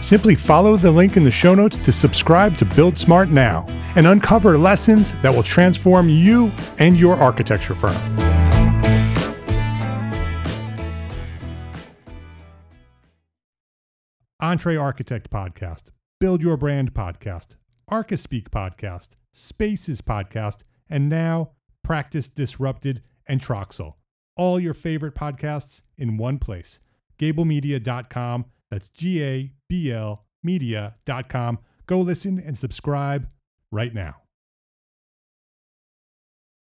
Simply follow the link in the show notes to subscribe to Build Smart now and uncover lessons that will transform you and your architecture firm. Entre Architect Podcast, Build Your Brand Podcast, ArchiSpeak Podcast, Spaces Podcast, and now Practice Disrupted and Troxel. All your favorite podcasts in one place. Gablemedia.com. That's GABLmedia.com. Go listen and subscribe right now.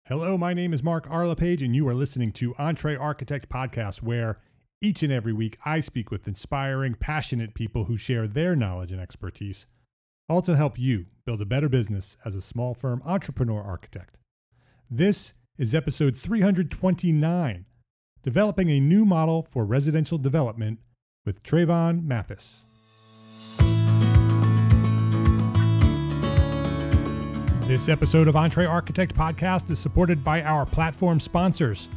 Hello, my name is Mark Arlepage, and you are listening to Entre Architect Podcast, where each and every week I speak with inspiring, passionate people who share their knowledge and expertise, all to help you build a better business as a small firm entrepreneur architect. This is episode 329, Developing a New Model for Residential Development, with Trayvon Mathis. This episode of Entre Architect Podcast is supported by our platform sponsors,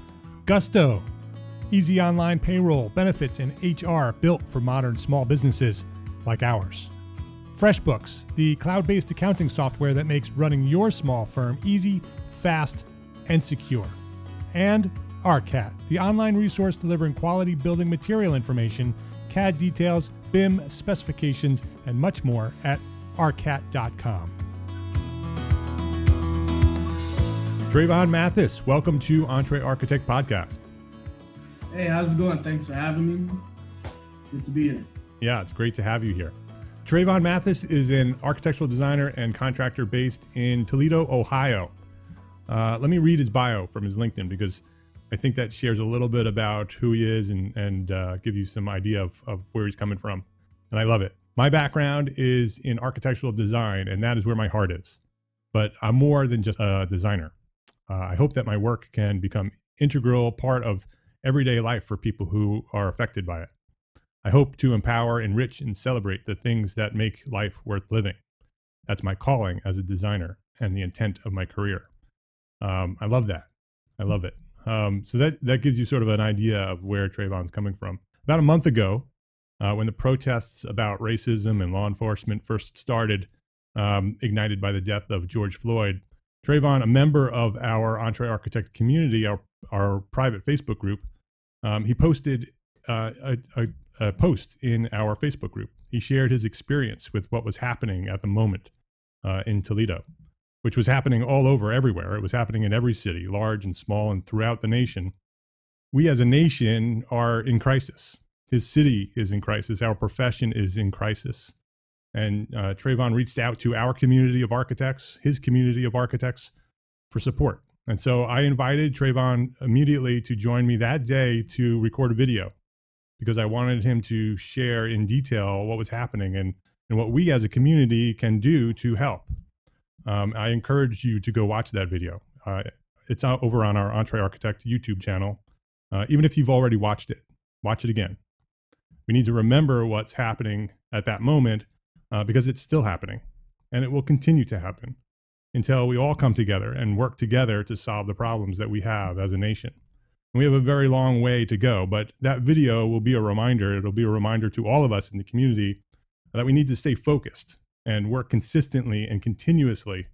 Gusto, easy online payroll, benefits, and HR built for modern small businesses like ours. FreshBooks, the cloud-based accounting software that makes running your small firm easy, fast, and secure. And Arcat, the online resource delivering quality building material information, CAD details, BIM specifications, and much more at arcat.com. Trayvon Mathis, welcome to Entre Architect Podcast. Hey, how's it going? Thanks for having me. Good to be here. Yeah, it's great to have you here. Trayvon Mathis is an architectural designer and contractor based in Toledo, Ohio. Let me read his bio from his LinkedIn, because I think that shares a little bit about who he is and give you some idea of where he's coming from. And I love it. My background is in architectural design, and that is where my heart is. But I'm more than just a designer. I hope that my work can become integral part of everyday life for people who are affected by it. I hope to empower, enrich, and celebrate the things that make life worth living. That's my calling as a designer and the intent of my career. I love that. I love it. So that gives you sort of an idea of where Trayvon's coming from. About a month ago, when the protests about racism and law enforcement first started, ignited by the death of George Floyd, Trayvon, a member of our Entre Architect community, our private Facebook group, he posted a post in our Facebook group. He shared his experience with what was happening at the moment in Toledo, which was happening all over, everywhere. It was happening in every city, large and small, and throughout the nation. We as a nation are in crisis. His city is in crisis. Our profession is in crisis. And Trayvon reached out to our community of architects, his community of architects, for support. And so I invited Trayvon immediately to join me that day to record a video because I wanted him to share in detail what was happening and what we as a community can do to help. I encourage you to go watch that video. It's out over on our Entre Architect YouTube channel. Even if you've already watched it, watch it again. We need to remember what's happening at that moment because it's still happening and it will continue to happen until we all come together and work together to solve the problems that we have as a nation. And we have a very long way to go, but that video will be a reminder. It'll be a reminder to all of us in the community that we need to stay focused and work consistently and continuously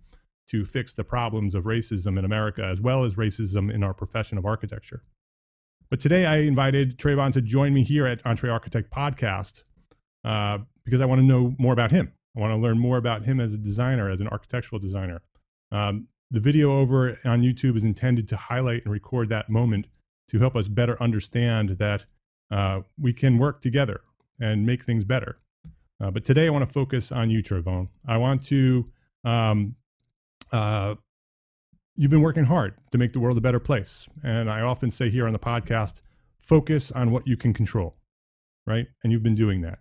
to fix the problems of racism in America, as well as racism in our profession of architecture. But today I invited Trayvon to join me here at Entre Architect Podcast because I want to know more about him. I want to learn more about him as a designer, as an architectural designer. The video over on YouTube is intended to highlight and record that moment to help us better understand that we can work together and make things better. But today I want to focus on you, Trayvon. I want to you've been working hard to make the world a better place. And I often say here on the podcast, focus on what you can control, right? And you've been doing that.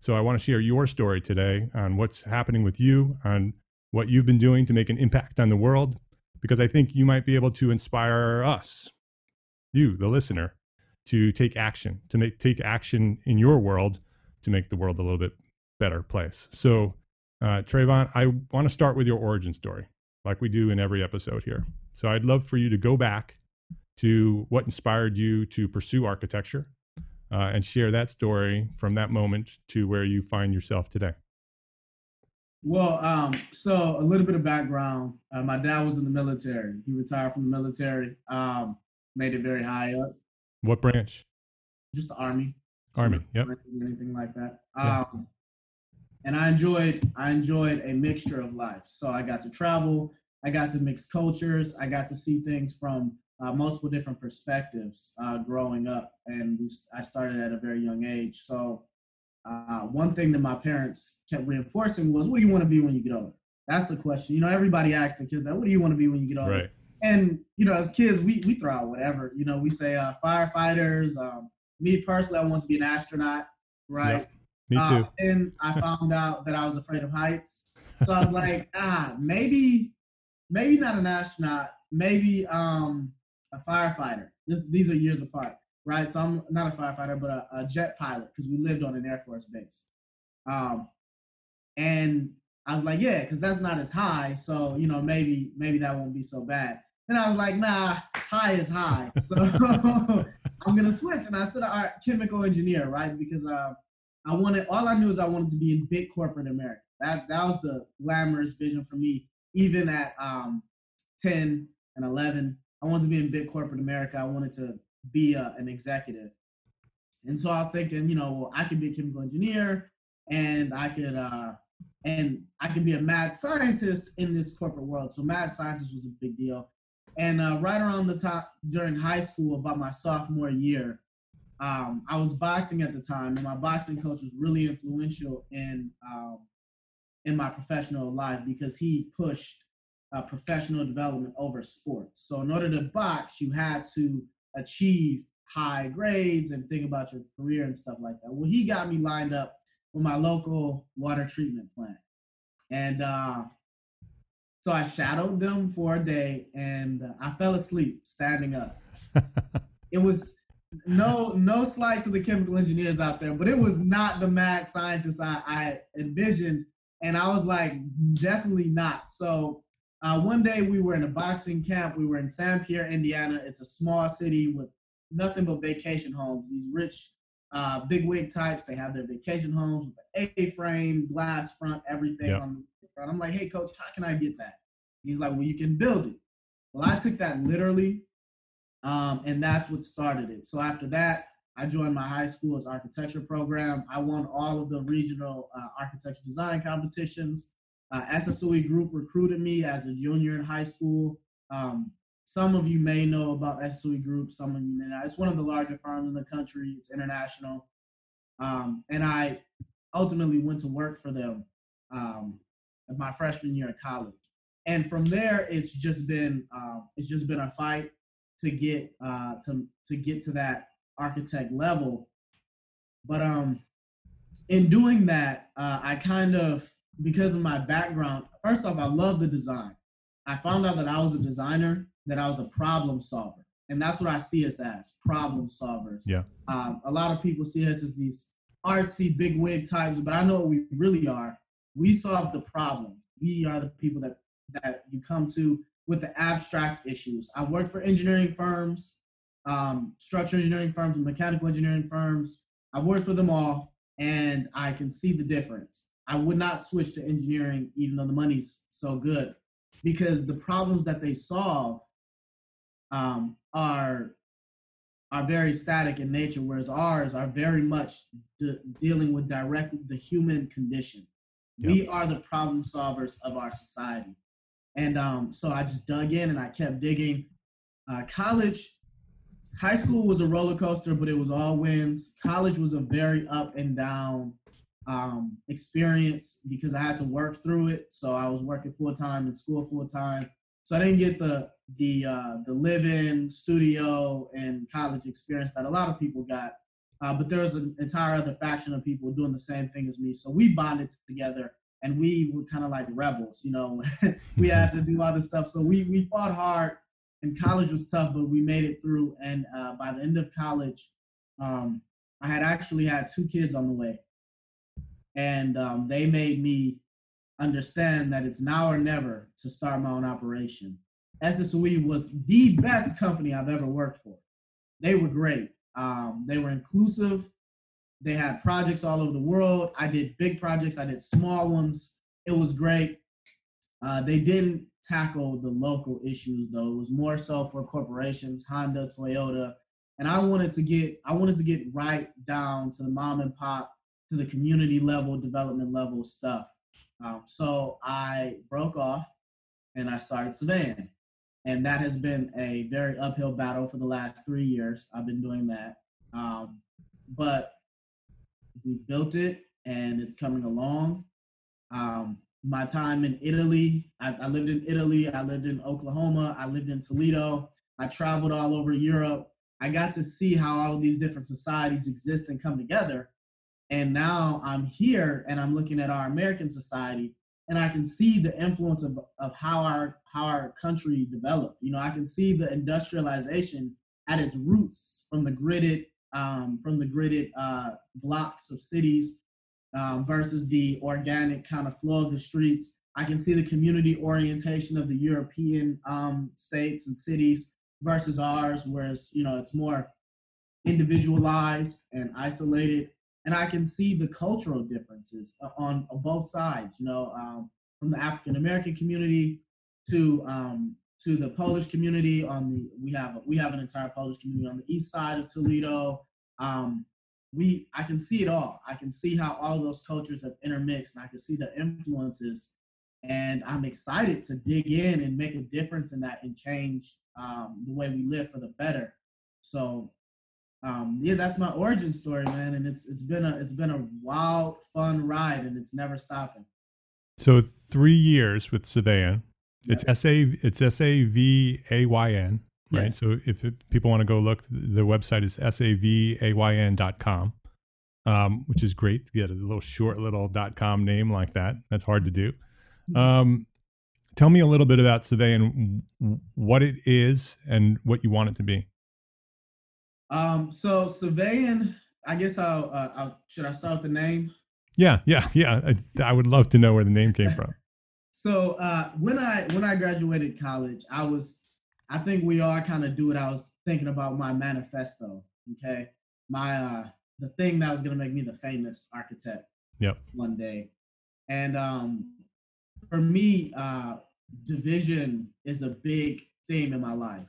So I want to share your story today on what's happening with you, on what you've been doing to make an impact on the world, because I think you might be able to inspire us, you, the listener, to take action, take action in your world to make the world a little bit better place. So Trayvon, I want to start with your origin story, like we do in every episode here. So I'd love for you to go back to what inspired you to pursue architecture and share that story from that moment to where you find yourself today. Well, so a little bit of background. My dad was in the military. He retired from the military, made it very high up. What branch? Just the Army. Army, yep. Anything like that. Yeah. And I enjoyed a mixture of life. So I got to travel, I got to mix cultures, I got to see things from multiple different perspectives growing up. And I started at a very young age. So one thing that my parents kept reinforcing was, what do you want to be when you get older? That's the question. You know, everybody asks the kids that, what do you want to be when you get older? Right. And, you know, as kids, we throw out whatever. You know, we say firefighters. Me personally, I want to be an astronaut, right? Yep. Me too. Then I found out that I was afraid of heights. So I was like, maybe not an astronaut, maybe a firefighter. These are years apart, right? So I'm not a firefighter, but a jet pilot, because we lived on an Air Force base. And I was like, yeah, because that's not as high. So, you know, maybe that won't be so bad. Then I was like, nah, high is high. So I'm going to switch. And I said, all right, chemical engineer, right? Because all I knew is I wanted to be in big corporate America. That was the glamorous vision for me, even at 10 and 11. I wanted to be in big corporate America. I wanted to be an executive. And so I was thinking, you know, well, I could be a chemical engineer and I could be a mad scientist in this corporate world. So mad scientist was a big deal. And right around the time during high school, about my sophomore year, I was boxing at the time, and my boxing coach was really influential in my professional life because he pushed professional development over sports. So in order to box, you had to achieve high grades and think about your career and stuff like that. Well, he got me lined up with my local water treatment plant. And so I shadowed them for a day, and I fell asleep standing up. It was... No slight to the chemical engineers out there, but it was not the mad scientist I envisioned, and I was like, definitely not. So one day we were in a boxing camp. We were in St. Pierre, Indiana. It's a small city with nothing but vacation homes. These rich bigwig types, they have their vacation homes with an A-frame, glass front, everything on the front. I'm like, hey, coach, how can I get that? He's like, well, you can build it. Well, I took that literally. And that's what started it. So after that, I joined my high school's architecture program. I won all of the regional architecture design competitions. SSOE Group recruited me as a junior in high school. Some of you may know about SSOE Group, some of you may not. It's one of the larger firms in the country. It's international. And I ultimately went to work for them in my freshman year of college. And from there, it's just been a fight to get to that architect level. But in doing that, I kind of, because of my background, first off, I love the design. I found out that I was a designer, that I was a problem solver. And that's what I see us as, problem solvers. Yeah. A lot of people see us as these artsy, big wig types, but I know what we really are. We solve the problem. We are the people that you come to with the abstract issues. I've worked for engineering firms, structural engineering firms, and mechanical engineering firms. I've worked for them all, and I can see the difference. I would not switch to engineering, even though the money's so good, because the problems that they solve are very static in nature, whereas ours are very much dealing with directly the human condition. Yep. We are the problem solvers of our society. And so I just dug in and I kept digging. High school was a roller coaster, but it was all wins. College was a very up and down experience because I had to work through it. So I was working full-time in school full-time. So I didn't get the live-in studio and college experience that a lot of people got. But there was an entire other faction of people doing the same thing as me. So we bonded together and we were kind of like rebels, you know. We had to do all this stuff. So we fought hard, and college was tough, but we made it through. And by the end of college, I had actually had 2 kids on the way. And they made me understand that it's now or never to start my own operation. SSOE was the best company I've ever worked for. They were great. They were inclusive. They had projects all over the world. I did big projects. I did small ones. It was great. They didn't tackle the local issues, though. It was more so for corporations, Honda, Toyota. And I wanted to get right down to the mom and pop, to the community level, development level stuff. So I broke off and I started Savayn. And that has been a very uphill battle for the last 3 years. I've been doing that. But we built it and it's coming along. My time in Italy, I lived in Italy. I lived in Oklahoma. I lived in Toledo. I traveled all over Europe. I got to see how all of these different societies exist and come together. And now I'm here and I'm looking at our American society, and I can see the influence of how our country developed. You know, I can see the industrialization at its roots from the gridded blocks of cities versus the organic kind of flow of the streets. I can see the community orientation of the European states and cities versus ours, whereas, you know, it's more individualized and isolated. And I can see the cultural differences on both sides, you know, from the African-American community to the Polish community. We have an entire Polish community on the east side of Toledo. I can see it all. I can see how all those cultures have intermixed, and I can see the influences. And I'm excited to dig in and make a difference in that and change the way we live for the better. So. Yeah, that's my origin story, man, and it's been a wild, fun ride, and it's never stopping. So 3 years with Savayn. Yeah. It's SAVAYN, right? Yeah. So if people want to go look, their website is savayn.com, which is great to get a little short little .com name like that. That's hard to do. Tell me a little bit about Savayn, what it is, and what you want it to be. So Savayn, I guess should I start with the name? Yeah. I would love to know where the name came from. So, when I graduated college, I think we all kind of do it. I was thinking about my manifesto. Okay. The thing that was going to make me the famous architect one day. And, for me, division is a big theme in my life.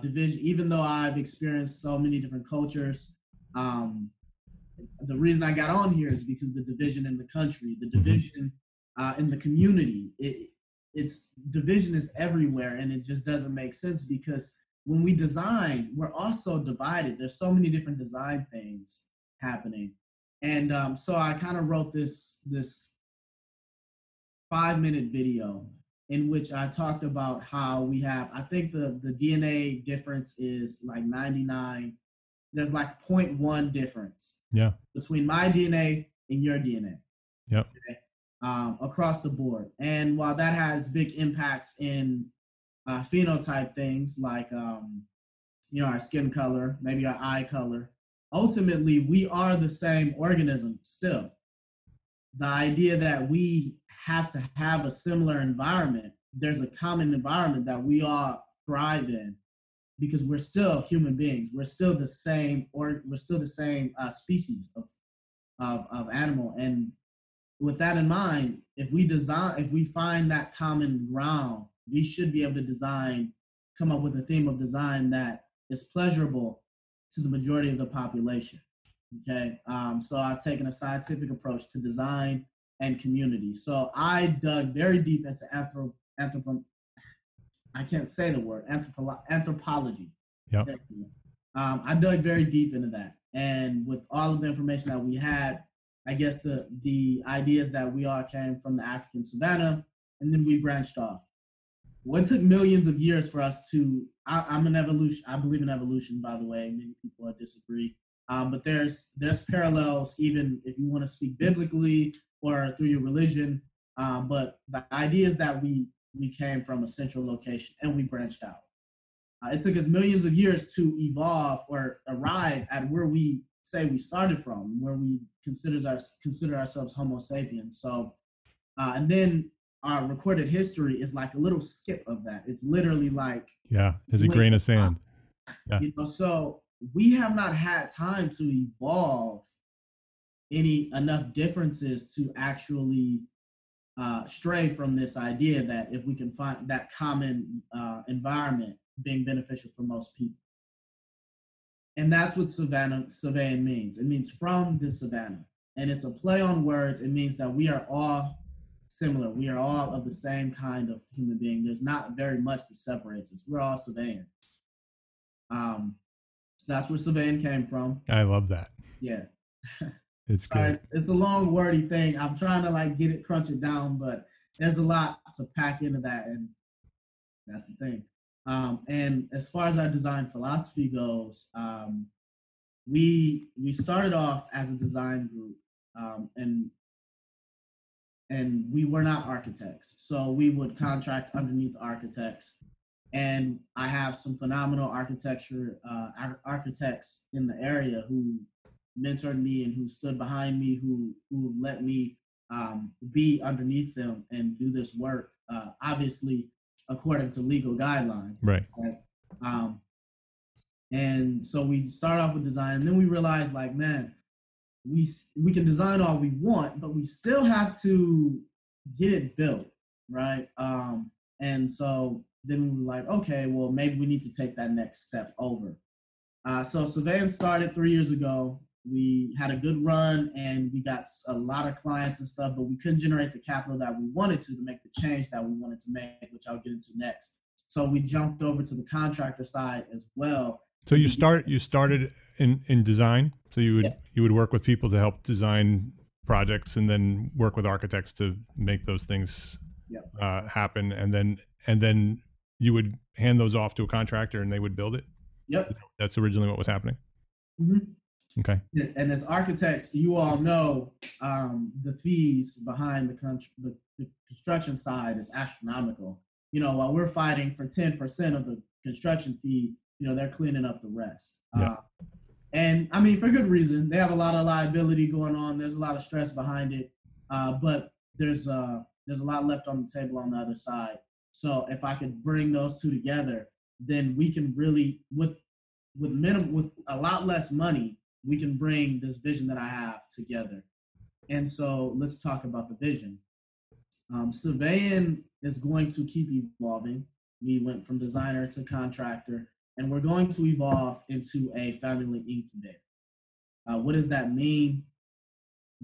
Division, even though I've experienced so many different cultures, the reason I got on here is because the division in the country, the division in the community, it's division is everywhere, and it just doesn't make sense because when we design, we're also divided. There's so many different design things happening, and so I kind of wrote this 5-minute video in which I talked about how we have, I think the DNA difference is like 99. There's like 0.1 difference. Yeah. Between my DNA and your DNA. Yep. Okay? Across the board. And while that has big impacts in phenotype things like, our skin color, maybe our eye color, ultimately we are the same organism still. The idea that we have to have a similar environment, there's a common environment that we all thrive in because we're still human beings. We're still the same, or we're still the same species of animal. And with that in mind, if we find that common ground, we should be able to come up with a theme of design that is pleasurable to the majority of the population. Okay, so I've taken a scientific approach to design and community. So I dug very deep into anthropology. Yeah. I dug very deep into that, and with all of the information that we had, I guess the ideas that we all came from the African savannah, and then we branched off. Well, it took millions of years for us to. I'm an evolution. I believe in evolution, by the way. Many people disagree. But there's parallels, even if you want to speak biblically or through your religion. But the idea is that we came from a central location and we branched out. It took us millions of years to evolve or arrive at where we say we started from, where we consider ourselves Homo sapiens. So, and then our recorded history is like a little skip of that. It's literally like it's a grain of sand. Yeah. So. We have not had time to evolve enough differences to actually stray from this idea that if we can find that common environment being beneficial for most people. And that's what Savayn means. It means from the savannah. And it's a play on words. It means that we are all similar. We are all of the same kind of human being. There's not very much that separates us. We're all Savayans. That's where Savayn came from. I love that. Yeah. It's good. Right, it's a long wordy thing. I'm trying to crunch it down, but there's a lot to pack into that. And that's the thing. And as far as our design philosophy goes, we started off as a design group and we were not architects. So we would contract underneath architects. And I have some phenomenal architects in the area who mentored me and who stood behind me, who let me be underneath them and do this work, obviously according to legal guidelines. Right. And so we start off with design, and then we realize, we can design all we want, but we still have to get it built, right? And so then we were like, okay, well, maybe we need to take that next step over. So Savayn started 3 years ago. We had a good run, and we got a lot of clients and stuff, but we couldn't generate the capital that we wanted to make the change that we wanted to make, which I'll get into next. So we jumped over to the contractor side as well. So you started in design. So you would work with people to help design projects, and then work with architects to make those things happen, and then you would hand those off to a contractor and they would build it? Yep. That's originally what was happening? Mm-hmm. Okay. And as architects, you all know the fees behind the construction side is astronomical. While we're fighting for 10% of the construction fee, they're cleaning up the rest. Yeah. And I mean, for good reason. They have a lot of liability going on. There's a lot of stress behind it. But there's a lot left on the table on the other side. So if I could bring those two together, then we can really, with a lot less money, we can bring this vision that I have together. And so let's talk about the vision. Savayn is going to keep evolving. We went from designer to contractor, and we're going to evolve into a family incubator. What does that mean?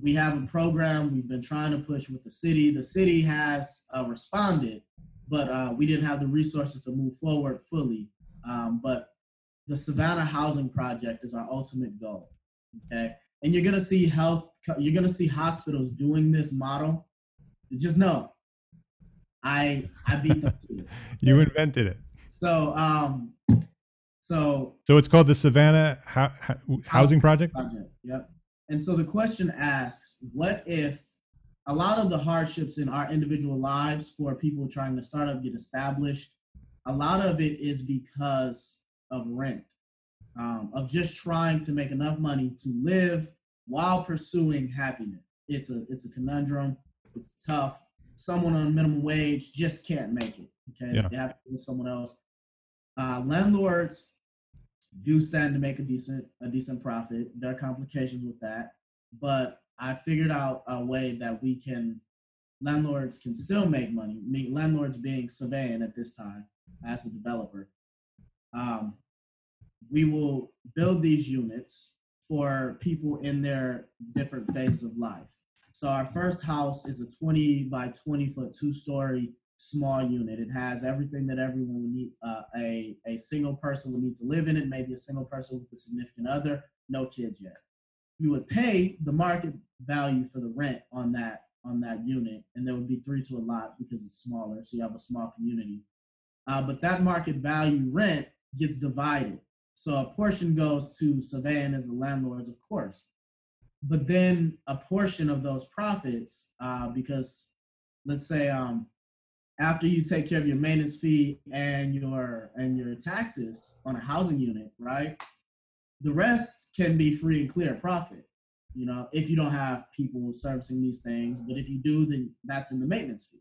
We have a program we've been trying to push with the city. The city has responded, but we didn't have the resources to move forward fully. But the Savannah Housing Project is our ultimate goal. Okay, and you're gonna see hospitals doing this model. Just know, I beat them to it. You invented it. So so it's called the Savannah Housing Project. Yep. And so the question asks, what if a lot of the hardships in our individual lives for people trying to start up, get established, a lot of it is because of rent, of just trying to make enough money to live while pursuing happiness. It's a conundrum. It's tough. Someone on minimum wage just can't make it. Okay, yeah. They have to go with someone else. Landlords do stand to make a decent profit. There are complications with that, but I figured out a way that landlords can still make money. I mean, landlords being Savayn at this time as a developer. We will build these units for people in their different phases of life. So our first house is a 20 by 20 foot, 2-story small unit. It has everything that everyone would need. A single person would need to live in it, maybe a single person with a significant other, no kids yet. You would pay the market value for the rent on that unit, and there would be 3 to a lot because it's smaller, so you have a small community. But that market value rent gets divided. So a portion goes to Savayn as the landlords, of course. But then a portion of those profits, because let's say after you take care of your maintenance fee and your taxes on a housing unit, right? The rest can be free and clear profit, you know, if you don't have people servicing these things. But if you do, then that's in the maintenance fee.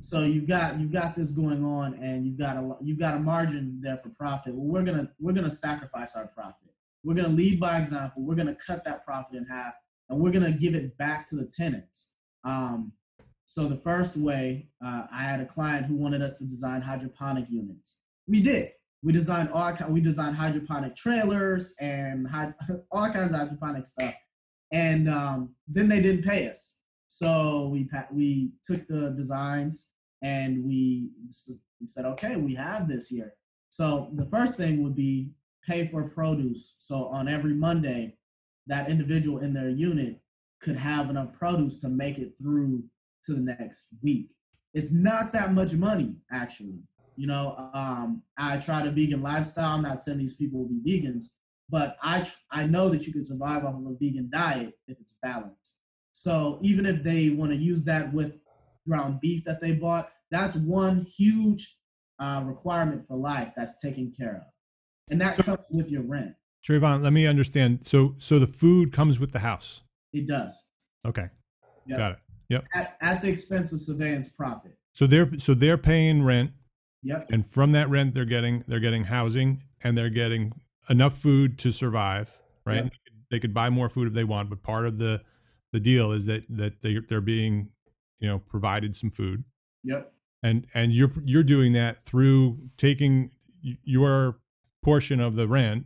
So you've got this going on, and you've got a margin there for profit. Well, we're gonna sacrifice our profit. We're gonna lead by example. We're gonna cut that profit in half, and we're gonna give it back to the tenants. So the first way, I had a client who wanted us to design hydroponic units. We did. We designed hydroponic trailers and all kinds of hydroponic stuff, and then they didn't pay us. So we took the designs and we said, okay, we have this here. So the first thing would be pay for produce. So on every Monday, that individual in their unit could have enough produce to make it through to the next week. It's not that much money, actually. You know, I tried a vegan lifestyle. I'm not saying these people will be vegans, but I know that you can survive off of a vegan diet if it's balanced. So even if they want to use that with ground beef that they bought, that's one huge requirement for life that's taken care of. And that comes with your rent. Trayvon, let me understand. So the food comes with the house? It does. Okay. Yes. Got it. Yep. At the expense of Savayn's profit. So they're paying rent. Yep. And from that rent they're getting housing, and they're getting enough food to survive, right? Yep. They could buy more food if they want, but part of the deal is that they're being, you know, provided some food. Yep. And you're doing that through taking your portion of the rent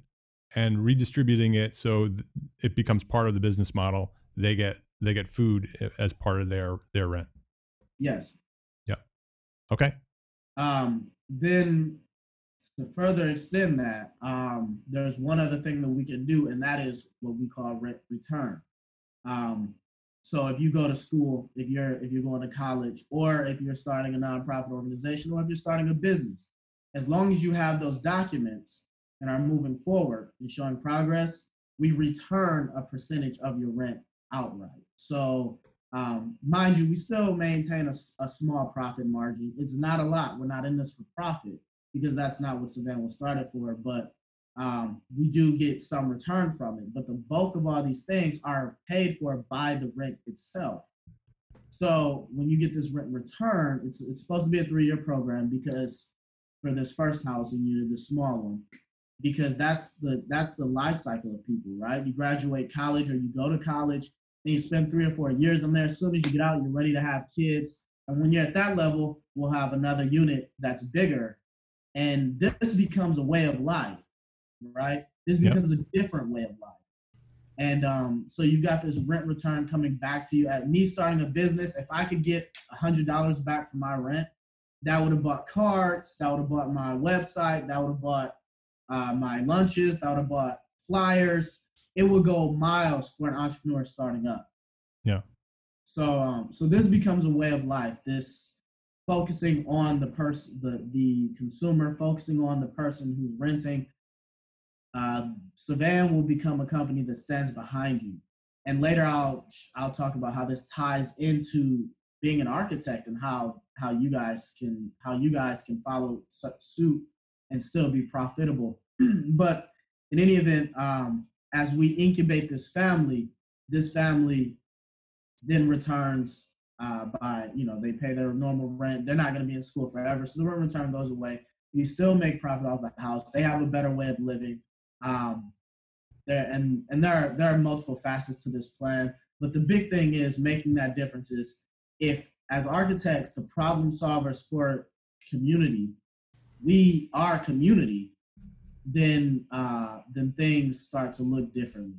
and redistributing it, so it becomes part of the business model. They get food as part of their rent. Yes. Yeah. Okay. Then to further extend that, there's one other thing that we can do, and that is what we call rent return. So if you go to school, if you're going to college, or if you're starting a nonprofit organization, or if you're starting a business, as long as you have those documents and are moving forward and showing progress, we return a percentage of your rent outright. So, mind you, we still maintain a small profit margin. It's not a lot. We're not in this for profit, because that's not what Savayn was started for, but we do get some return from it, but the bulk of all these things are paid for by the rent itself. So when you get this rent return, it's supposed to be a 3-year program, because for this first housing unit, the small one, because that's the life cycle of people, right? You graduate college, or you go to college, and you spend 3 or 4 years in there. As soon as you get out, you're ready to have kids. And when you're at that level, we'll have another unit that's bigger. And this becomes a way of life. Right? This becomes a different way of life. And so you've got this rent return coming back to you. At me starting a business, if I could get $100 back from my rent, that would have bought cards, that would have bought my website, that would have bought my lunches, that would have bought flyers. It would go miles for an entrepreneur starting up. Yeah. So this becomes a way of life. This focusing on the consumer, focusing on the person who's renting. Savayn will become a company that stands behind you. And later I'll talk about how this ties into being an architect and how you guys can follow suit and still be profitable. But in any event, as we incubate this family then returns they pay their normal rent. They're not going to be in school forever, so the rent return goes away. You still make profit off the house. They have a better way of living. There are multiple facets to this plan, but the big thing is making that difference is if, as architects, the problem solvers for community, we are community, then things start to look differently.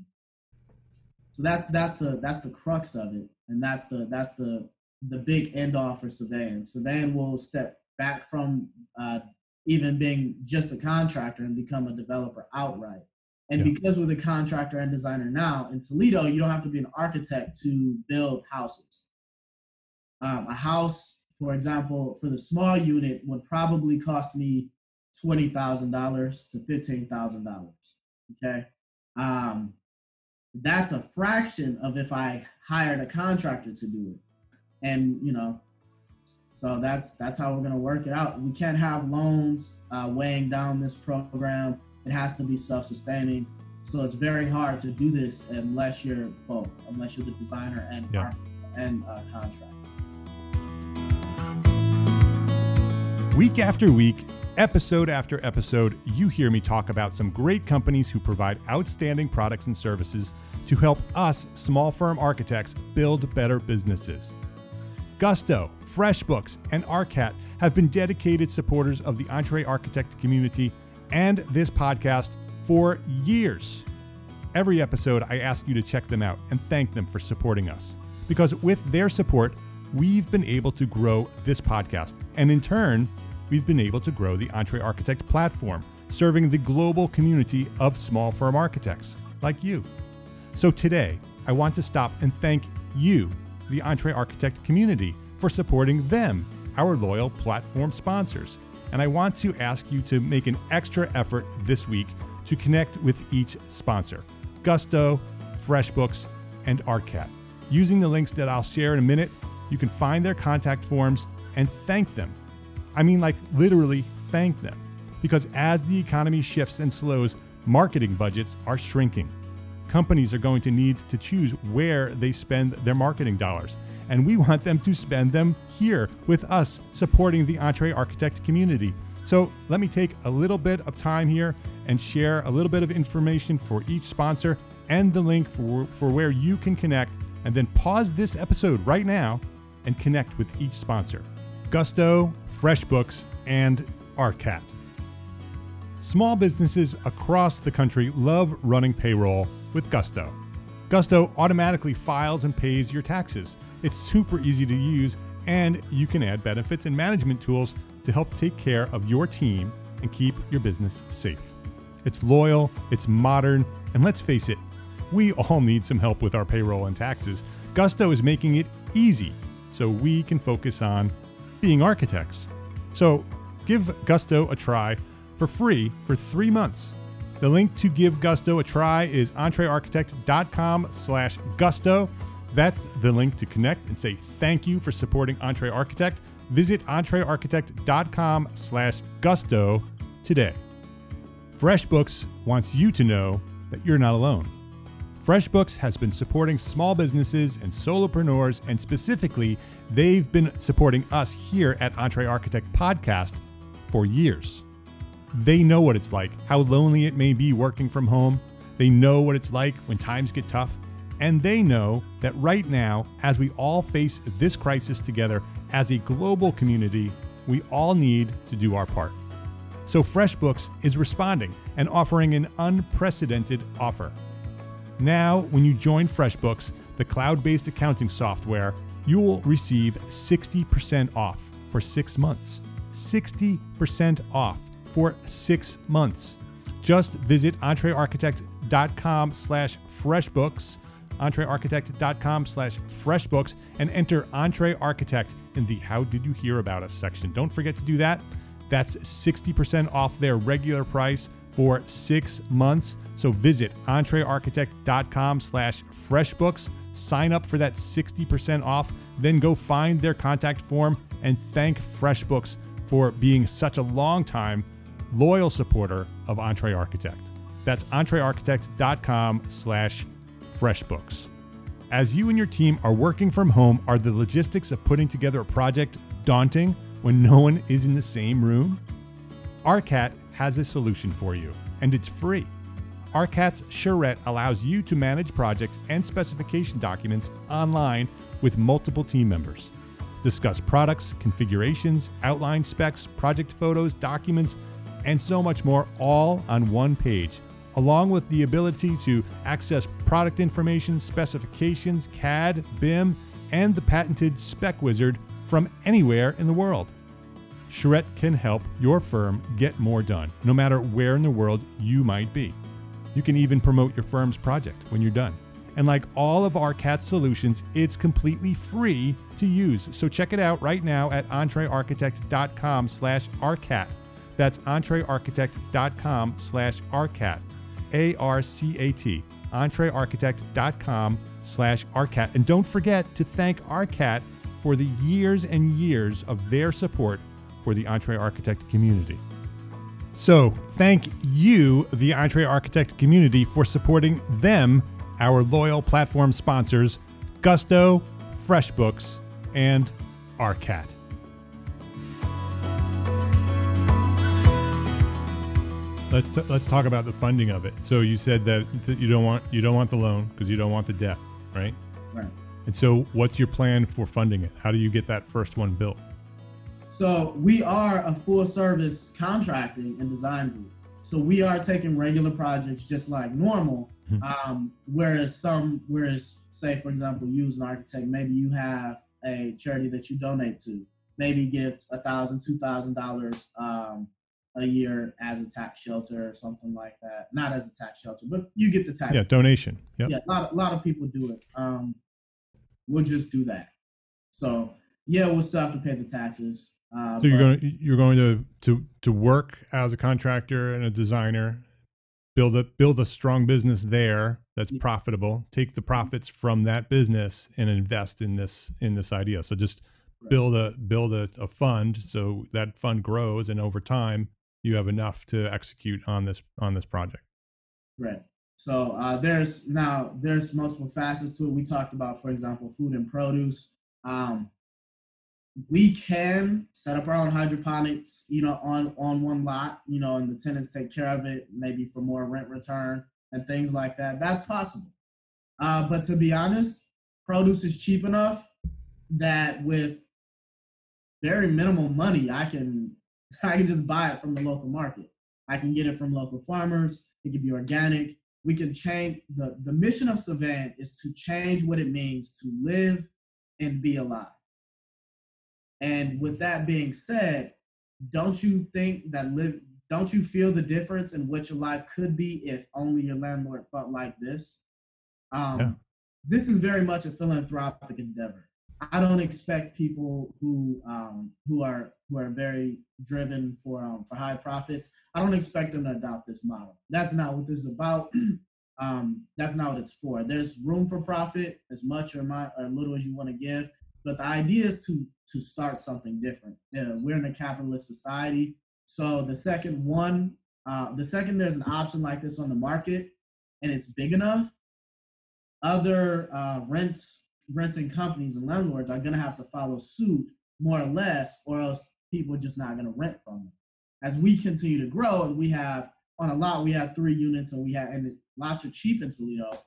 So that's the crux of it, and that's the big end all for Savayn. Savayn will step back from even being just a contractor and become a developer outright. And because we're the contractor and designer now, in Toledo, you don't have to be an architect to build houses. A house, for example, for the small unit would probably cost me $20,000 to $15,000, okay? That's a fraction of if I hired a contractor to do it. And, so that's how we're gonna work it out. We can't have loans weighing down this program. It has to be self-sustaining. So it's very hard to do this unless you're both, unless you're the designer and contractor. Week after week, episode after episode, you hear me talk about some great companies who provide outstanding products and services to help us small firm architects build better businesses. Gusto, FreshBooks, and Arcat have been dedicated supporters of the Entre Architect community and this podcast for years. Every episode, I ask you to check them out and thank them for supporting us, because with their support, we've been able to grow this podcast. And in turn, we've been able to grow the Entre Architect platform, serving the global community of small firm architects like you. So today, I want to stop and thank you, the Entre Architect community, for supporting them, our loyal platform sponsors. And I want to ask you to make an extra effort this week to connect with each sponsor, Gusto, FreshBooks, and Arcat. Using the links that I'll share in a minute, you can find their contact forms and thank them. I mean, literally thank them. Because as the economy shifts and slows, marketing budgets are shrinking. Companies are going to need to choose where they spend their marketing dollars. And we want them to spend them here with us supporting the Entre Architect community. So let me take a little bit of time here and share a little bit of information for each sponsor and the link for where you can connect, and then pause this episode right now and connect with each sponsor. Gusto, FreshBooks, and Arcat. Small businesses across the country love running payroll with Gusto. Gusto automatically files and pays your taxes. It's super easy to use, and you can add benefits and management tools to help take care of your team and keep your business safe. It's loyal, it's modern, and let's face it, we all need some help with our payroll and taxes. Gusto is making it easy so we can focus on being architects. So give Gusto a try for free for 3 months. The link to give Gusto a try is entrearchitect.com/gusto. That's the link to connect and say thank you for supporting Entre Architect. Visit entrearchitect.com/gusto today. FreshBooks wants you to know that you're not alone. FreshBooks has been supporting small businesses and solopreneurs, and specifically, they've been supporting us here at Entre Architect Podcast for years. They know what it's like, how lonely it may be working from home. They know what it's like when times get tough. And they know that right now, as we all face this crisis together as a global community, we all need to do our part. So FreshBooks is responding and offering an unprecedented offer. Now, when you join FreshBooks, the cloud-based accounting software, you will receive 60% off for 6 months. 60% off for 6 months. Just visit entrearchitect.com/freshbooks. entrearchitect.com/freshbooks and enter Entre Architect in the How Did You Hear About Us section. Don't forget to do that. That's 60% off their regular price for 6 months. So visit entrearchitect.com/freshbooks, sign up for that 60% off, then go find their contact form and thank FreshBooks for being such a long-time loyal supporter of Entre Architect. That's entrearchitect.com/freshbooks. As you and your team are working from home, are the logistics of putting together a project daunting when no one is in the same room? Arcat has a solution for you, and it's free. Arcat's Charrette allows you to manage projects and specification documents online with multiple team members. Discuss products, configurations, outline specs, project photos, documents, and so much more, all on one page, along with the ability to access product information, specifications, CAD, BIM, and the patented Spec Wizard from anywhere in the world. Charrette can help your firm get more done, no matter where in the world you might be. You can even promote your firm's project when you're done. And like all of Arcat's solutions, it's completely free to use. So check it out right now at entrearchitect.com/Arcat. That's entrearchitect.com/Arcat, ARCAT, entrearchitect.com/Arcat. And don't forget to thank Arcat for the years and years of their support for the Entre Architect community. So thank you, the Entre Architect community, for supporting them, our loyal platform sponsors, Gusto, FreshBooks, and Arcat. Let's talk about the funding of it. So you said that you don't want the loan because you don't want the debt, right? Right. And so what's your plan for funding it? How do you get that first one built? So we are a full service contracting and design group. So we are taking regular projects just like normal. Whereas say, for example, you as an architect, maybe you have a charity that you donate to, maybe give $1,000, $2,000 a year as a tax shelter or something like that. Not as a tax shelter, but you get the tax. Yeah, donation. Yep. Yeah, a lot of people do it. We'll just do that. So yeah, we'll still have to pay the taxes. So you're going to work as a contractor and a designer, build a strong business there that's profitable. Take the profits from that business and invest in this idea. So just build a fund, so that fund grows, and over time you have enough to execute on this project. Right. So there's multiple facets to it. We talked about, for example, food and produce. We can set up our own hydroponics, on one lot, and the tenants take care of it, maybe for more rent return and things like that. That's possible. But to be honest, produce is cheap enough that with very minimal money, I can just buy it from the local market. I can get it from local farmers. It can be organic. We can change. The mission of Savayn is to change what it means to live and be alive. And with that being said, don't you feel the difference in what your life could be if only your landlord felt like this? This is very much a philanthropic endeavor. I don't expect people who are very driven for high profits. I don't expect them to adopt this model. That's not what this is about. That's not what it's for. There's room for profit, as much or little as you want to give. But the idea is to start something different. We're in a capitalist society, so the second there's an option like this on the market and it's big enough, other renting companies and landlords are going to have to follow suit, more or less, or else people are just not going to rent from them. As we continue to grow, and we have on a lot, we have 3 units, and lots are cheap in Toledo,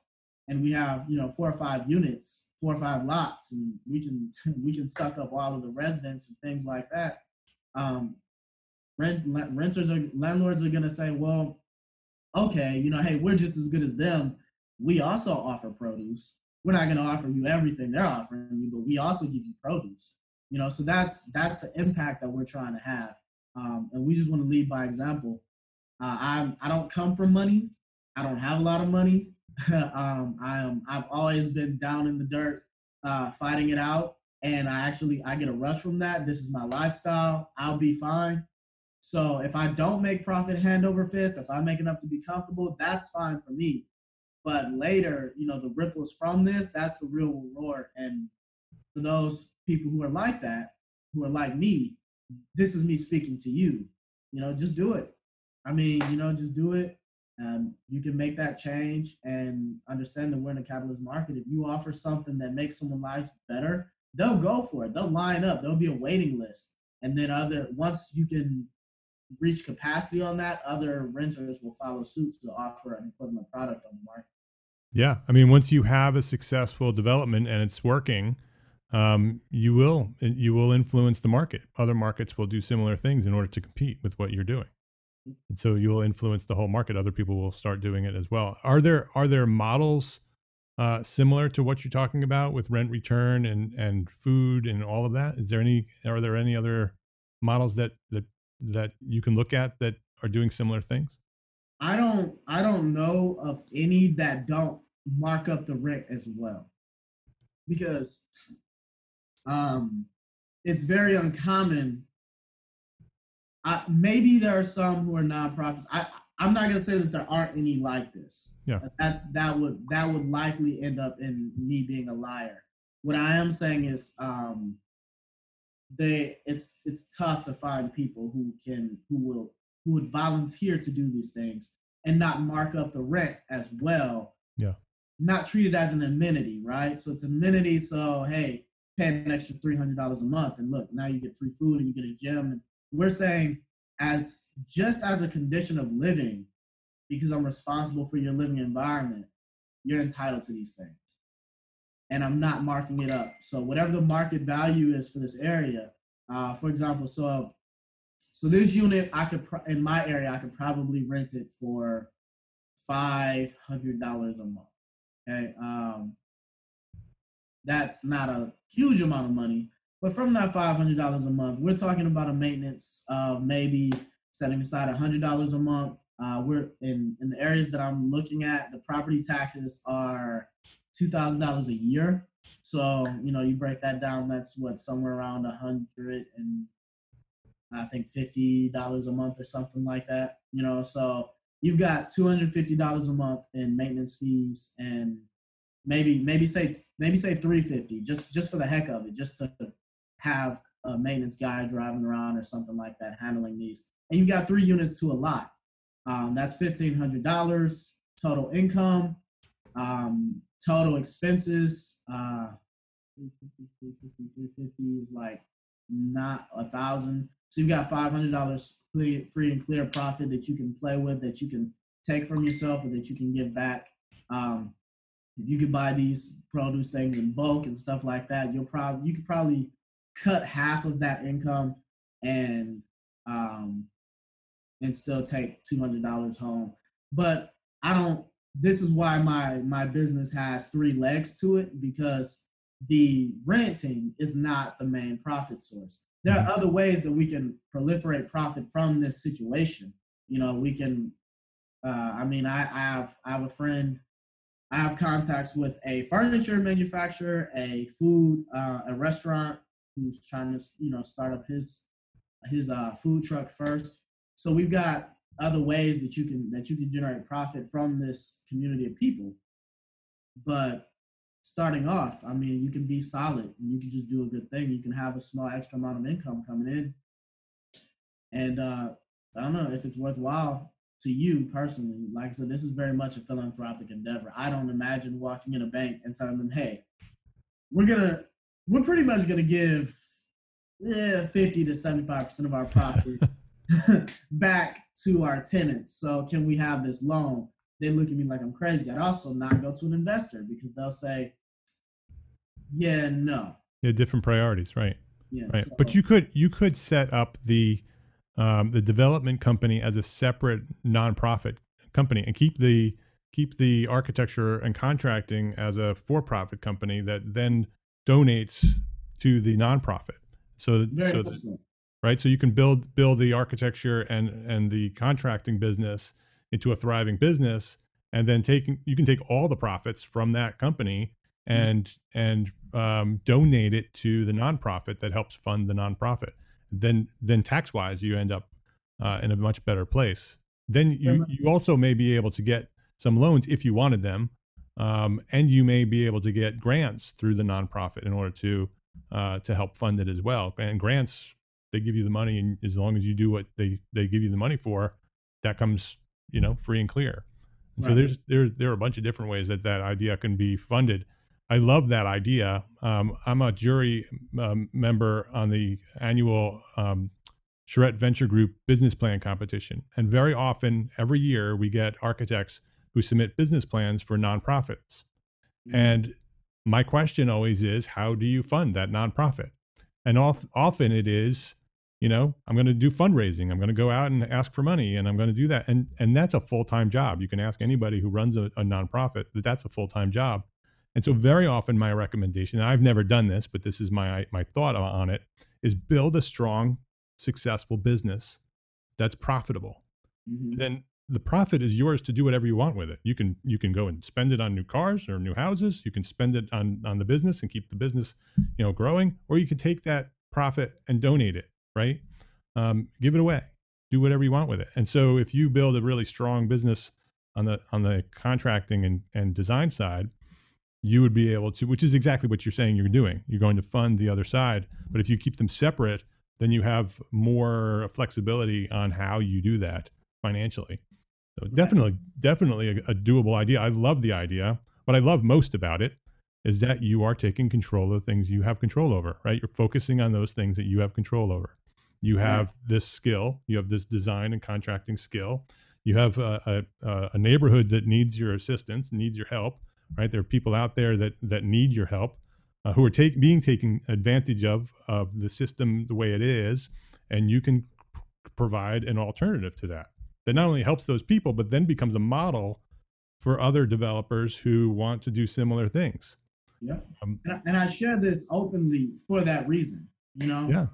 and we have 4 or 5 units, 4 or 5 lots, and we can suck up all of the residents and things like that. Landlords are going to say, well, okay, hey, we're just as good as them. We also offer produce. We're not going to offer you everything they're offering you, but we also give you produce. So that's the impact that we're trying to have. And we just want to lead by example. I don't come from money. I don't have a lot of money. I've always been down in the dirt, fighting it out. And I get a rush from that. This is my lifestyle. I'll be fine. So if I don't make profit hand over fist, if I make enough to be comfortable, that's fine for me. But later, you know, the ripples from this, that's the real reward. And for those people who are like that, who are like me, this is me speaking to you. You know, just do it. I mean, you know, just do it. You can make that change and understand that we're in a capitalist market. If you offer something that makes someone's life better, they'll go for it. They'll line up. There'll be a waiting list. And then once you can reach capacity on that, other renters will follow suit to offer an equivalent product on the market. Yeah. I mean, once you have a successful development and it's working, you will influence the market. Other markets will do similar things in order to compete with what you're doing. And so you'll influence the whole market. Other people will start doing it as well. Are there models similar to what you're talking about with rent return and food and all of that? Are there any other models that you can look at that are doing similar things? I don't know of any that don't mark up the rent as well, because it's very uncommon. Maybe there are some who are nonprofits. I'm not gonna say that there aren't any like this. Yeah, that would likely end up in me being a liar. What I am saying is, it's tough to find people who would volunteer to do these things and not mark up the rent as well. Yeah, not treat it as an amenity, right? So it's an amenity. So hey, pay an extra $300 a month, and look, now you get free food and you get a gym. And we're saying just as a condition of living, because I'm responsible for your living environment, you're entitled to these things. And I'm not marking it up. So whatever the market value is for this area, for example, so this unit in my area, I could probably rent it for $500 a month. Okay, that's not a huge amount of money. But from that $500 a month, we're talking about a maintenance of maybe setting aside $100 a month. We're in the areas that I'm looking at, the property taxes are $2,000 a year. So, you know, you break that down, that's what, somewhere around $150 a month or something like that. You know, so you've got $250 a month in maintenance fees, and maybe say $350 just for the heck of it, just to have a maintenance guy driving around or something like that, handling these. And you've got 3 units to a lot. That's $1,500 total income, total expenses. 350 is like not 1,000. So you've got $500 free and clear profit that you can play with, that you can take from yourself or that you can give back. If you could buy these produce things in bulk and stuff like that, you could probably cut half of that income and still take $200 home. But this is why my business has 3 legs to it, because the renting is not the main profit source. There are other ways that we can proliferate profit from this situation. You know, we can, I have a friend, I have contacts with a furniture manufacturer, a restaurant who's trying to, you know, start up his food truck first. So we've got other ways that you can generate profit from this community of people. But starting off, I mean, you can be solid and you can just do a good thing. You can have a small extra amount of income coming in. And I don't know if it's worthwhile to you personally. Like I said, this is very much a philanthropic endeavor. I don't imagine walking in a bank and telling them, hey, we're pretty much going to give 50 to 75% of our profit back to our tenants. So can we have this loan? They look at me like I'm crazy. I'd also not go to an investor, because they'll say, yeah, no. Yeah, different priorities, right? Yeah, right. So, but you could set up the development company as a separate nonprofit company and keep the architecture and contracting as a for-profit company that then donates to the nonprofit. Right. So you can build the architecture and the contracting business into a thriving business, and then you can take all the profits from that company and donate it to the nonprofit that helps fund the nonprofit. Then tax wise, you end up in a much better place. Then you also may be able to get some loans if you wanted them, and you may be able to get grants through the nonprofit in order to help fund it as well. And grants, they give you the money, and as long as you do what they give you the money for, that comes, you know, free and clear. And so there are a bunch of different ways that that idea can be funded. I love that idea. I'm a jury member on the annual Charette Venture Group business plan competition. And very often, every year, we get architects who submit business plans for nonprofits. Mm-hmm. And my question always is, how do you fund that nonprofit? And often it is, you know, I'm going to do fundraising. I'm going to go out and ask for money, and I'm going to do that. And that's a full-time job. You can ask anybody who runs a nonprofit that that's a full-time job. And so very often my recommendation, and I've never done this, but this is my thought on it, is build a strong, successful business that's profitable. Mm-hmm. Then the profit is yours to do whatever you want with it. You can go and spend it on new cars or new houses. You can spend it on the business and keep the business, you know, growing, or you can take that profit and donate it, right? Give it away, do whatever you want with it. And so if you build a really strong business on the contracting and design side, you would be able to, which is exactly what you're saying you're doing. You're going to fund the other side, but if you keep them separate, then you have more flexibility on how you do that financially. So definitely a doable idea. I love the idea. What I love most about it is that you are taking control of the things you have control over, right? You're focusing on those things that you have control over. You have this skill, you have this design and contracting skill. You have a neighborhood that needs your assistance, needs your help, right? There are people out there that need your help, who are being taken advantage of the system the way it is. And you can provide an alternative to that. That not only helps those people, but then becomes a model for other developers who want to do similar things. Yeah, and I share this openly for that reason. You know,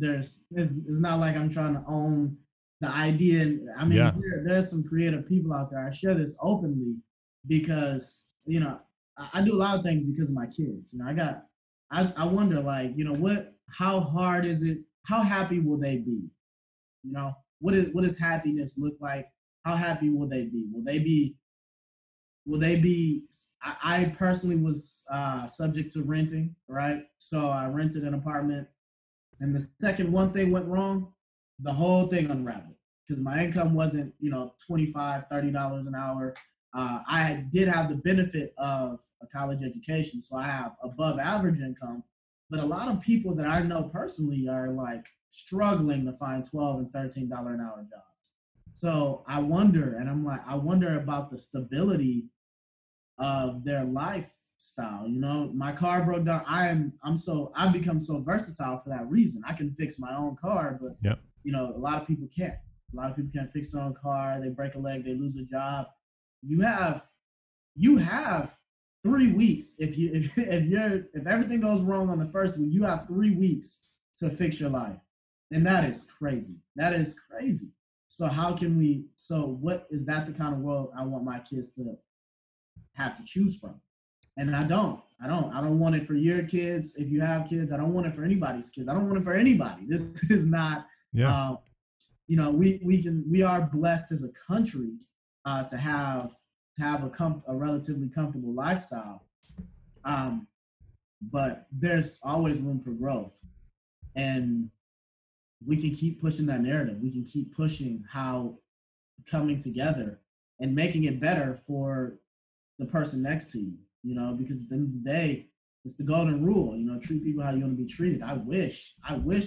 it's not like I'm trying to own the idea. I mean, there's some creative people out there. I share this openly because, you know, I do a lot of things because of my kids. You know, I wonder, like, you know, how hard is it? How happy will they be? You know, what does happiness look like? How happy will they be? I personally was subject to renting, right? So I rented an apartment, and the second one thing went wrong, the whole thing unraveled because my income wasn't, you know, $25, $30 an hour. I did have the benefit of a college education, so I have above average income, but a lot of people that I know personally are like struggling to find $12 and $13 an hour jobs. So I wonder, I wonder about the stability of their lifestyle. You know, my car broke down. I've become so versatile for that reason. I can fix my own car, but you know, a lot of people can't. A lot of people can't fix their own car. They break a leg, they lose a job. You have 3 weeks. If everything goes wrong on the first one, you have 3 weeks to fix your life. And that is crazy. That is crazy. So what is that the kind of world I want my kids to have to choose from? And I don't want it for your kids. If you have kids, I don't want it for anybody's kids. I don't want it for anybody. This is not, you know, we are blessed as a country to have a relatively comfortable lifestyle, but there's always room for growth, and we can keep pushing that narrative. We can keep pushing how coming together and making it better for the person next to you. You know, because at the end of the day, it's the golden rule. You know, treat people how you want to be treated. I wish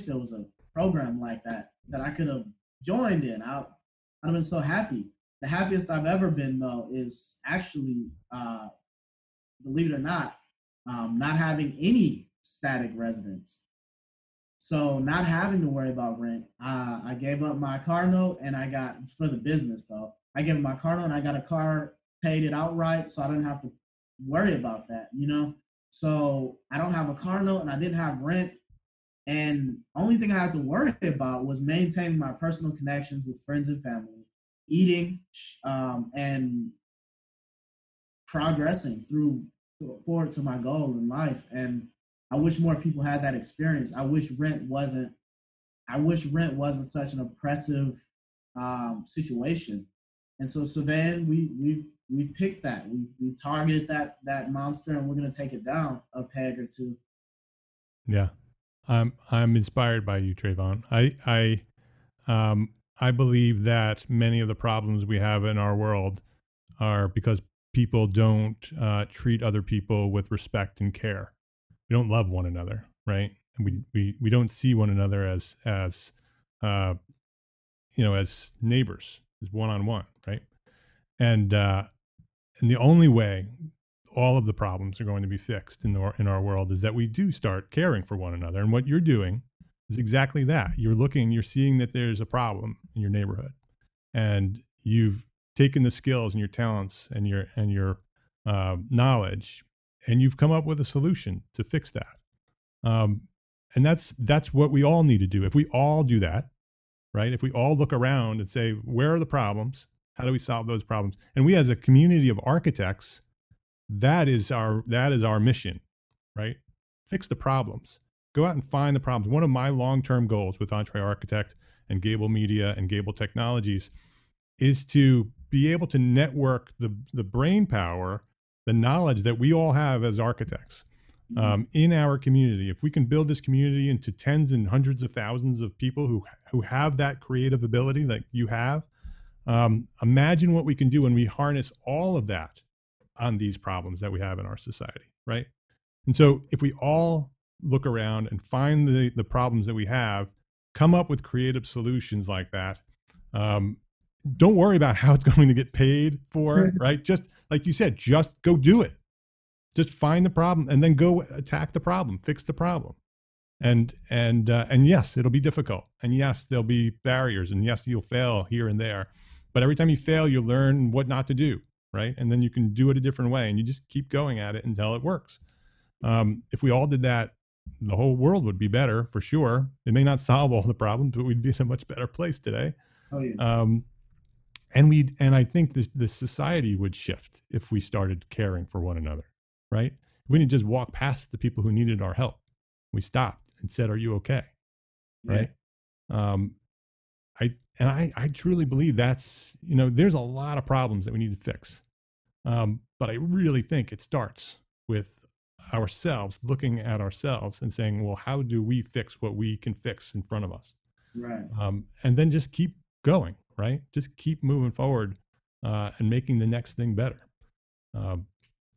there was a program like that I could have joined in. I've been so happy. The happiest I've ever been, though, is actually, believe it or not, not having any static residence. So not having to worry about rent. I gave up my car note, and I got, for the business, though, I gave up my car note, and I got a car, paid it outright, so I didn't have to worry about that, you know? So I don't have a car note, and I didn't have rent. And only thing I had to worry about was maintaining my personal connections with friends and family, eating, and progressing forward to my goal in life. And I wish more people had that experience. I wish rent wasn't I wish rent wasn't such an oppressive situation. And so Savayn, we picked that. We targeted that monster, and we're going to take it down a peg or two. Yeah, I'm inspired by you, Trayvon. I believe that many of the problems we have in our world are because people don't treat other people with respect and care. We don't love one another, right? And we don't see one another as neighbors, as one-on-one, right? And the only way all of the problems are going to be fixed in our world is that we do start caring for one another. And what you're doing is exactly that. You're seeing that there's a problem in your neighborhood, and you've taken the skills and your talents and your knowledge, and you've come up with a solution to fix that. And that's what we all need to do. If we all do that, right? If we all look around and say, where are the problems? How do we solve those problems? And we, as a community of architects, that is our mission, right? Fix the problems. Go out and find the problems. One of my long-term goals with Entre Architect and Gablemedia and Gable Technologies is to be able to network the brain power, the knowledge that we all have as architects in our community. If we can build this community into tens and hundreds of thousands of people who have that creative ability that you have, imagine what we can do when we harness all of that on these problems that we have in our society, right? And so if we all look around and find the problems that we have, come up with creative solutions like that. Don't worry about how it's going to get paid for, right? Just like you said, just go do it. Just find the problem and then go attack the problem, fix the problem. And yes, it'll be difficult. And yes, there'll be barriers. And yes, you'll fail here and there. But every time you fail, you learn what not to do, right? And then you can do it a different way, and you just keep going at it until it works. If we all did that, the whole world would be better for sure. It may not solve all the problems, but we'd be in a much better place today. Oh, yeah. And I think this society would shift if we started caring for one another, right? We didn't just walk past the people who needed our help. We stopped and said, "Are you okay?" Right? Yeah. I truly believe that's, there's a lot of problems that we need to fix. But I really think it starts with ourselves, looking at ourselves and saying, well, how do we fix what we can fix in front of us? Right. And then just keep going, right? Just keep moving forward and making the next thing better.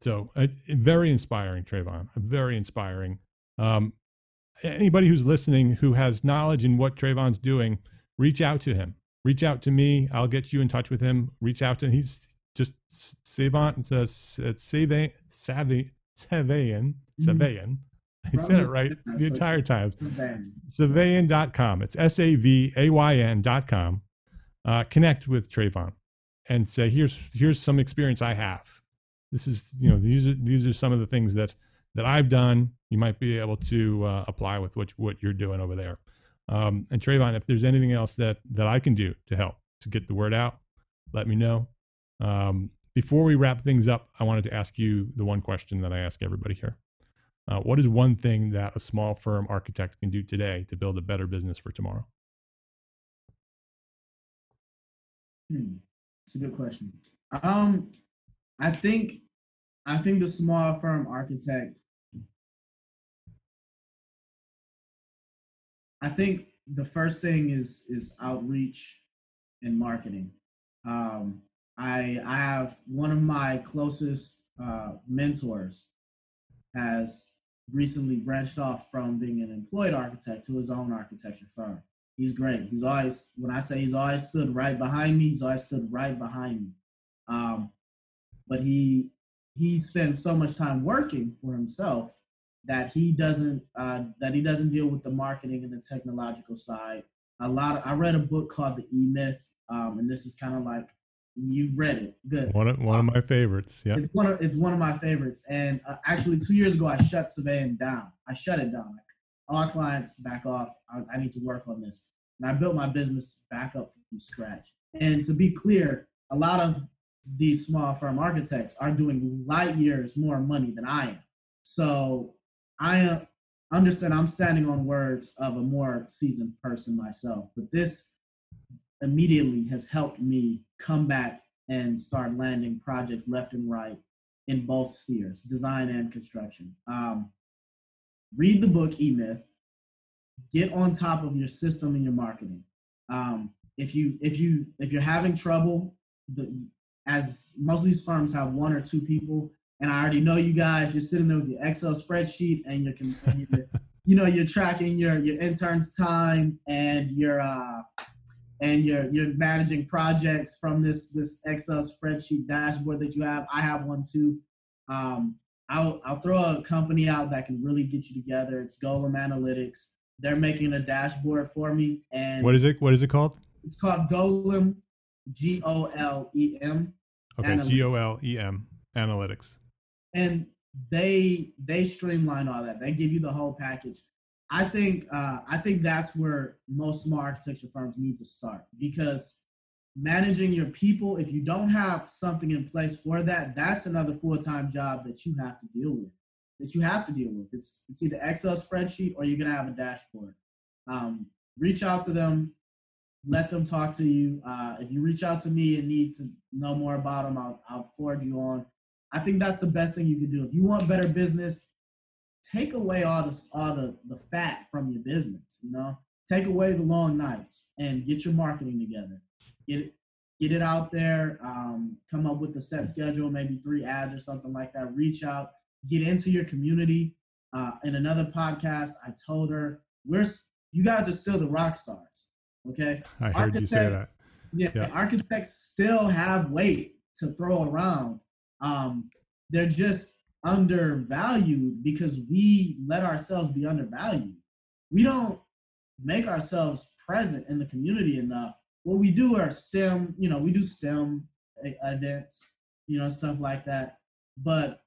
So very inspiring, Trayvon, very inspiring. Anybody who's listening who has knowledge in what Trayvon's doing, reach out to him. Reach out to me. I'll get you in touch with him. Reach out to him. He's just Savayn. I said it right the entire time. Savayn.com. It's SAVAYN.com. Connect with Trayvon and say, here's some experience I have. This is, these are some of the things that I've done. You might be able to apply with what you're doing over there. And Trayvon, if there's anything else that I can do to help to get the word out, let me know. Before we wrap things up, I wanted to ask you the one question that I ask everybody here. What is one thing that a small firm architect can do today to build a better business for tomorrow? It's a good question. I think the small firm architect, I think the first thing is outreach and marketing. I have one of my closest mentors has recently branched off from being an employed architect to his own architecture firm. He's great. He's always, when I say he's always stood right behind me, but he spends so much time working for himself that he doesn't deal with the marketing and the technological side. I read a book called The E-Myth, and this is kind of like, you read it, good. One of my favorites, yeah. It's one of my favorites, and actually 2 years ago, I shut Savayn down. I shut it down. Like, all clients, back off. I need to work on this. And I built my business back up from scratch. And to be clear, a lot of these small firm architects are doing light years more money than I am. So I am, understand I'm standing on words of a more seasoned person myself, but this immediately has helped me come back and start landing projects left and right in both spheres, design and construction. Read the book, E-Myth. Get on top of your system and your marketing. If you're having trouble, as most of these firms have one or two people, and I already know you guys, you're sitting there with your Excel spreadsheet and you're tracking your intern's time and you're managing projects from this Excel spreadsheet dashboard that you have. I have one too. I'll throw a company out that can really get you together. It's Golem Analytics. They're making a dashboard for me. And what is it called? It's called Golem, Golem. Okay, Analytics. Golem Analytics. And they streamline all that. They give you the whole package. I think that's where most small architecture firms need to start, because managing your people, if you don't have something in place for that, that's another full-time job that you have to deal with. It's either Excel spreadsheet or you're going to have a dashboard. Reach out to them. Let them talk to you. If you reach out to me and need to know more about them, I'll forward you on. I think that's the best thing you can do. If you want better business, take away all the fat from your business, Take away the long nights and get your marketing together. Get it out there. Come up with a set schedule, maybe 3 ads or something like that. Reach out. Get into your community. In another podcast, I told her, you guys are still the rock stars, okay? I heard you say that. Yeah, architects still have weight to throw around. They're just undervalued because we let ourselves be undervalued. We don't make ourselves present in the community enough. What we do are STEM, we do STEM events, stuff like that. But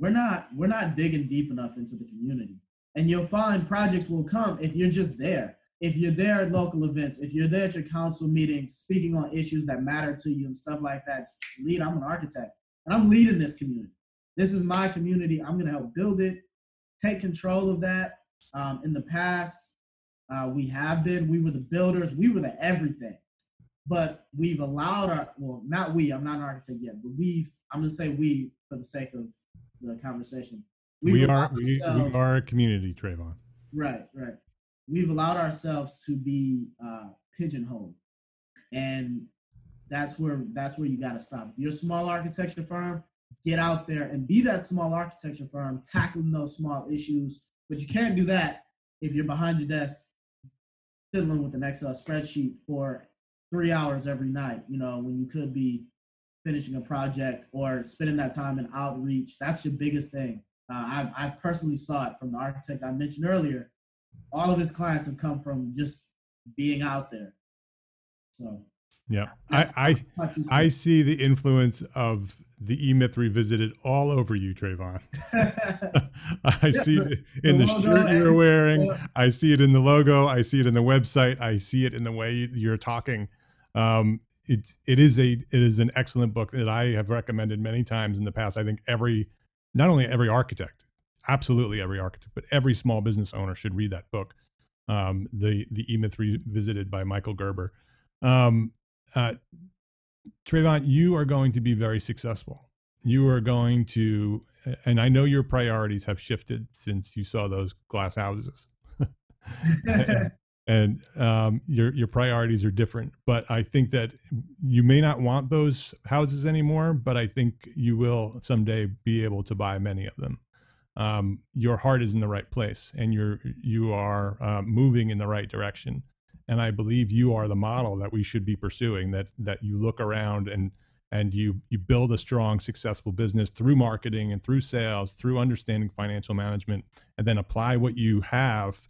we're not digging deep enough into the community. And you'll find projects will come if you're just there. If you're there at local events, if you're there at your council meetings, speaking on issues that matter to you and stuff like that, just lead. I'm an architect and I'm leading this community. This is my community. I'm going to help build it, take control of that. In the past, we were the builders, we were the everything, but we've allowed I'm not an architect yet, but I'm going to say we for the sake of the conversation. We are a community, Trayvon. Right. We've allowed ourselves to be pigeonholed, and that's where you got to stop. If you're a small architecture firm, get out there and be that small architecture firm, tackling those small issues, but you can't do that if you're behind your desk fiddling with an Excel spreadsheet for 3 hours every night, when you could be finishing a project or spending that time in outreach. That's your biggest thing. I personally saw it from the architect I mentioned earlier. All of his clients have come from just being out there. So yeah, I see the influence of the E-Myth Revisited all over you, Trayvon. I see it in the shirt you're wearing. Yeah. I see it in the logo. I see it in the website. I see it in the way you're talking. It is an excellent book that I have recommended many times in the past. I think not only every architect, absolutely every architect, but every small business owner should read that book. The E-Myth Revisited by Michael Gerber. Trayvon, you are going to be very successful. You are going to, and I know your priorities have shifted since you saw those glass houses, and your priorities are different, but I think that you may not want those houses anymore, but I think you will someday be able to buy many of them. Your heart is in the right place and you are moving in the right direction. And I believe you are the model that we should be pursuing, that you look around and you build a strong, successful business through marketing and through sales, through understanding financial management, and then apply what you have.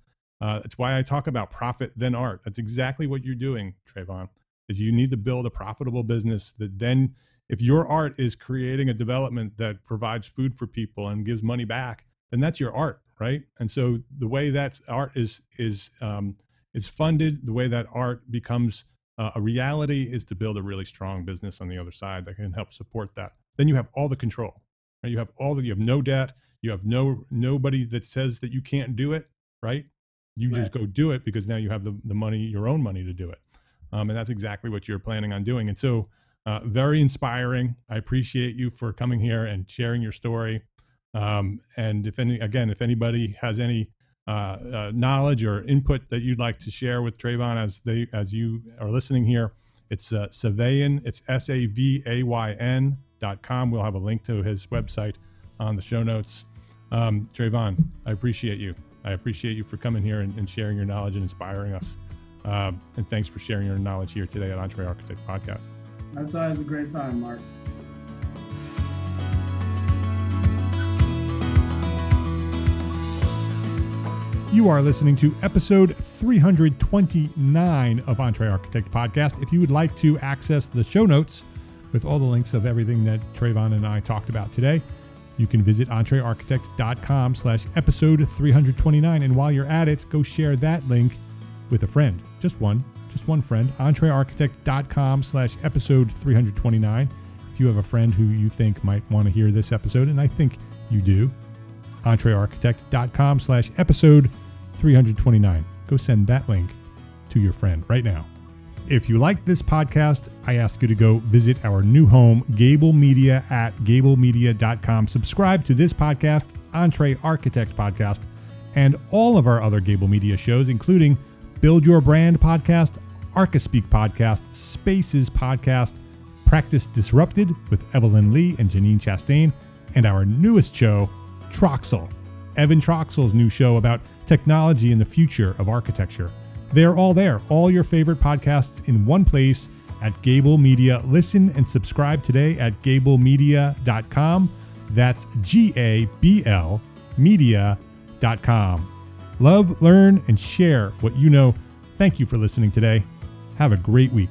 That's why I talk about profit, then art. That's exactly what you're doing, Trayvon, is you need to build a profitable business that then, if your art is creating a development that provides food for people and gives money back, then that's your art, right? And so the way that art is funded, the way that art becomes a reality is to build a really strong business on the other side that can help support that. Then you have all the control, right? You have no debt. You have nobody that says that you can't do it, right? You just go do it, because now you have the money, your own money, to do it. And that's exactly what you're planning on doing. And so very inspiring. I appreciate you for coming here and sharing your story. And if anybody has any knowledge or input that you'd like to share with Trayvon as you are listening here, it's Savayn, it's Savayn.com. We'll have a link to his website on the show notes. Trayvon, I appreciate you. I appreciate you for coming here and sharing your knowledge and inspiring us. And thanks for sharing your knowledge here today at Entre Architect Podcast. That's always a great time, Mark. You are listening to episode 329 of Entre Architect Podcast. If you would like to access the show notes with all the links of everything that Trayvon and I talked about today, you can visit entrearchitect.com/episode 329. And while you're at it, go share that link with a friend. Just one friend. entrearchitect.com/episode 329. If you have a friend who you think might want to hear this episode, and I think you do, entrearchitect.com/episode 329. Go send that link to your friend right now. If you like this podcast, I ask you to go visit our new home, Gable Media, at gablemedia.com. Subscribe to this podcast, Entre Architect Podcast, and all of our other Gable Media shows, including Build Your Brand Podcast, ArchiSpeak Podcast, Spaces Podcast, Practice Disrupted with Evelyn Lee and Janine Chastain, and our newest show, Troxel, Evan Troxel's new show about technology and the future of architecture. They're all there, all your favorite podcasts in one place at Gable Media. Listen and subscribe today at gablemedia.com. That's G-A-B-L media.com. Love, learn, and share what you know. Thank you for listening today. Have a great week.